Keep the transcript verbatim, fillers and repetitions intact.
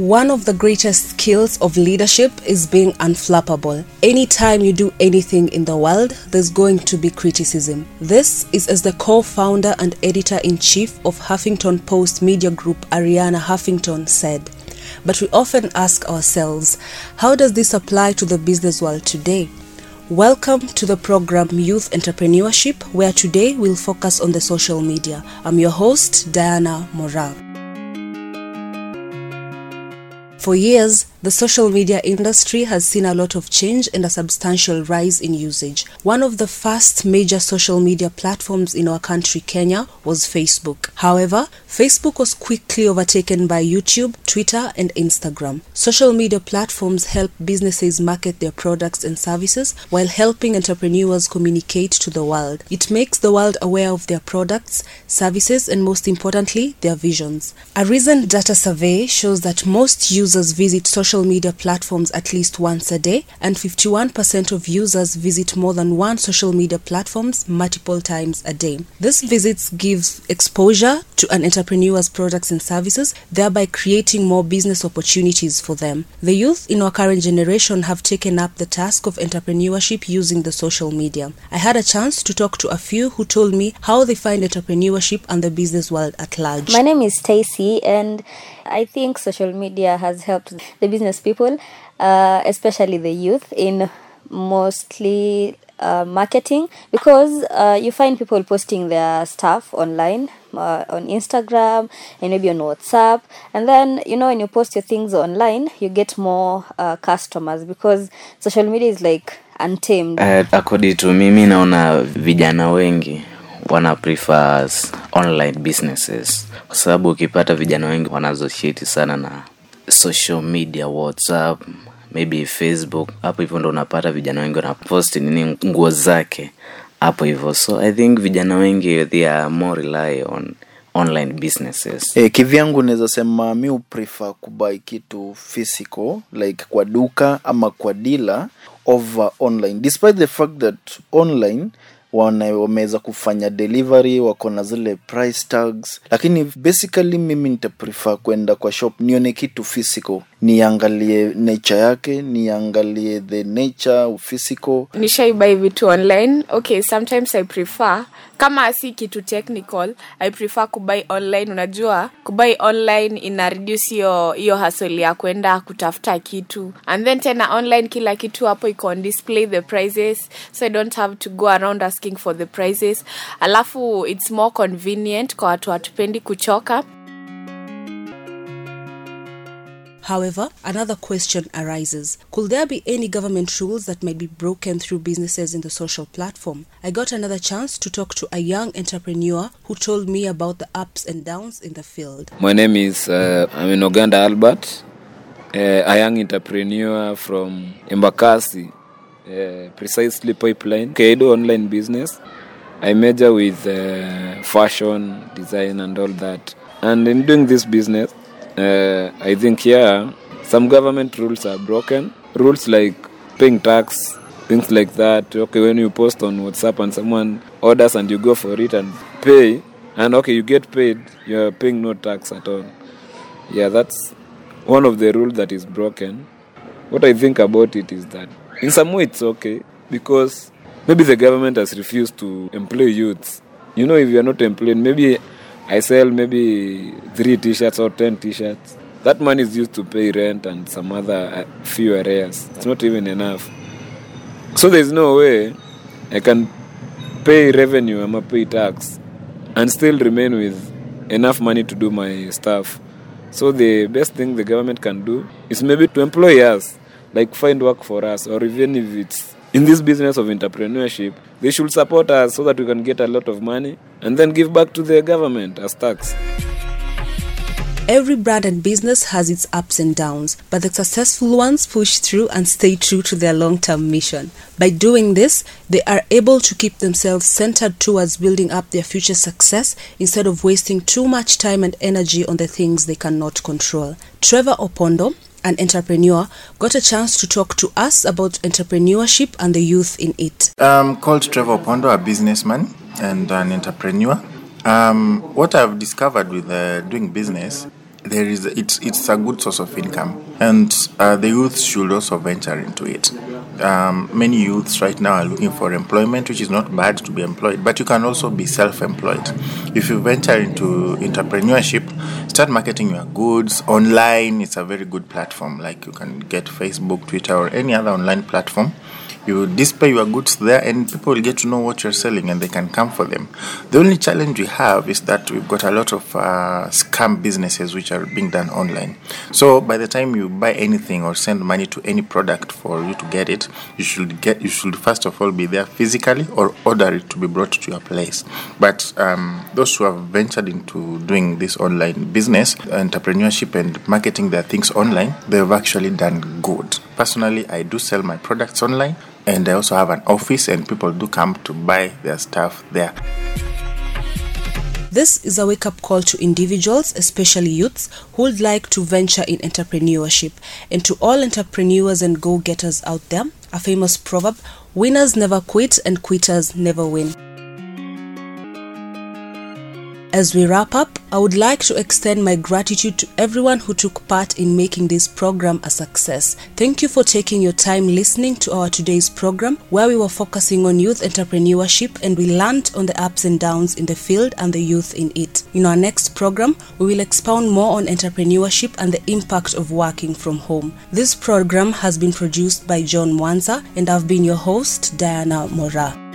One of the greatest skills of leadership is being unflappable. Anytime you do anything in the world, there's going to be criticism. This is as the co-founder and editor-in-chief of Huffington Post Media Group, Ariana Huffington, said. But we often ask ourselves, how does this apply to the business world today? Welcome to the program Youth Entrepreneurship, where today we'll focus on the social media. I'm your host, Diana Moral. For years, the social media industry has seen a lot of change and a substantial rise in usage. One of the first major social media platforms in our country, Kenya, was Facebook. However, Facebook was quickly overtaken by YouTube, Twitter, and Instagram. Social media platforms help businesses market their products and services while helping entrepreneurs communicate to the world. It makes the world aware of their products, services, and most importantly, their visions. A recent data survey shows that most users visit social Social media platforms at least once a day, and fifty-one percent of users visit more than one social media platforms multiple times a day. These visits give exposure to an entrepreneur's products and services, thereby creating more business opportunities for them. The youth in our current generation have taken up the task of entrepreneurship using the social media. I had a chance to talk to a few who told me how they find entrepreneurship and the business world at large. My name is Stacey, and I think social media has helped the business people, uh, especially the youth, in mostly uh, marketing, because uh, you find people posting their stuff online, uh, on Instagram and maybe on WhatsApp, and then, you know, when you post your things online, you get more uh, customers because social media is like untamed. Uh, according to me, mimi naona vijana wengi wana prefer online businesses kwa sababu ukipata vijana wengi wanazoshiti sana na social media, WhatsApp, maybe Facebook. Hapo hivyo ndo unapata vijana wengi wanapost nini nguo zake hapo hivyo. So I think vijana wengi they are more rely on online businesses. Eh, kivyangu naweza sema mimi prefer kubai kitu physical like kwa duka ama kwa dealer over online. Despite the fact that online wameweza kufanya delivery, wako na zile price tags, lakini basically mimi nita prefer kwenda kwa shop nione kitu physical, niangalie nature yake, niangalie the nature of physical. Nishaibai vitu online. Okay, sometimes I prefer, kama si kitu technical, I prefer kubai online. Unajua kubai online ina reduce hiyo hiyo hustle ya kwenda kutafuta kitu, and then tena online kila kitu hapo iko on display, the prices, so I don't have to go around asking for the prices. Alafu it's more convenient kwa watu hatupendi kuchoka. However, another question arises. Could there be any government rules that might be broken through businesses in the social platform? I got another chance to talk to a young entrepreneur who told me about the ups and downs in the field. My name is uh, Aminoganda Albert, uh, a young entrepreneur from Mbakasi, uh, precisely Pipeline. Okay, I do online business. I major with uh, fashion, design and all that. And in doing this business, Uh, I think, yeah, some government rules are broken. Rules like paying tax, things like that. Okay, when you post on WhatsApp and someone orders and you go for it and pay, and okay, you get paid, you're paying no tax at all. Yeah, that's one of the rules that is broken. What I think about it is that in some way it's okay, because maybe the government has refused to employ youths. You know, if you're not employed, maybe I sell maybe three t-shirts or ten t-shirts. That money is used to pay rent and some other few areas. It's not even enough. So there's no way I can pay revenue, I'm a pay tax, and still remain with enough money to do my stuff. So the best thing the government can do is maybe to employ us, like find work for us, or even if it's in this business of entrepreneurship, they should support us so that we can get a lot of money and then give back to the government as tax. Every brand and business has its ups and downs, but the successful ones push through and stay true to their long-term mission. By doing this, they are able to keep themselves centered towards building up their future success instead of wasting too much time and energy on the things they cannot control. Trevor Opondo, an entrepreneur, got a chance to talk to us about entrepreneurship and the youth in it. I'm called Trevor Opondo, a businessman and an entrepreneur. Um, what I've discovered with uh, doing business there is it's it's a good source of income, and uh, the youth should also venture into it. Um, many youths right now are looking for employment, which is not bad to be employed, but you can also be self-employed. If you venture into entrepreneurship, start marketing your goods online. It's a very good platform. Like, you can get Facebook, Twitter, or any other online platform. You display your goods there, and people will get to know what you're selling, and they can come for them. The only challenge we have is that we've got a lot of uh, scam businesses which are being done online. So by the time you buy anything or send money to any product for you to get it, you should get you should first of all be there physically or order it to be brought to your place. But um, those who have ventured into doing this online business, entrepreneurship, and marketing their things online, they've actually done good. Personally, I do sell my products online, and I also have an office, and people do come to buy their stuff there. This is a wake-up call to individuals, especially youths, who would like to venture in entrepreneurship. And to all entrepreneurs and go-getters out there, a famous proverb, winners never quit and quitters never win. As we wrap up, I would like to extend my gratitude to everyone who took part in making this program a success. Thank you for taking your time listening to our today's program, where we were focusing on youth entrepreneurship, and we learned on the ups and downs in the field and the youth in it. In our next program, we will expound more on entrepreneurship and the impact of working from home. This program has been produced by John Wanza, and I've been your host, Diana Moral.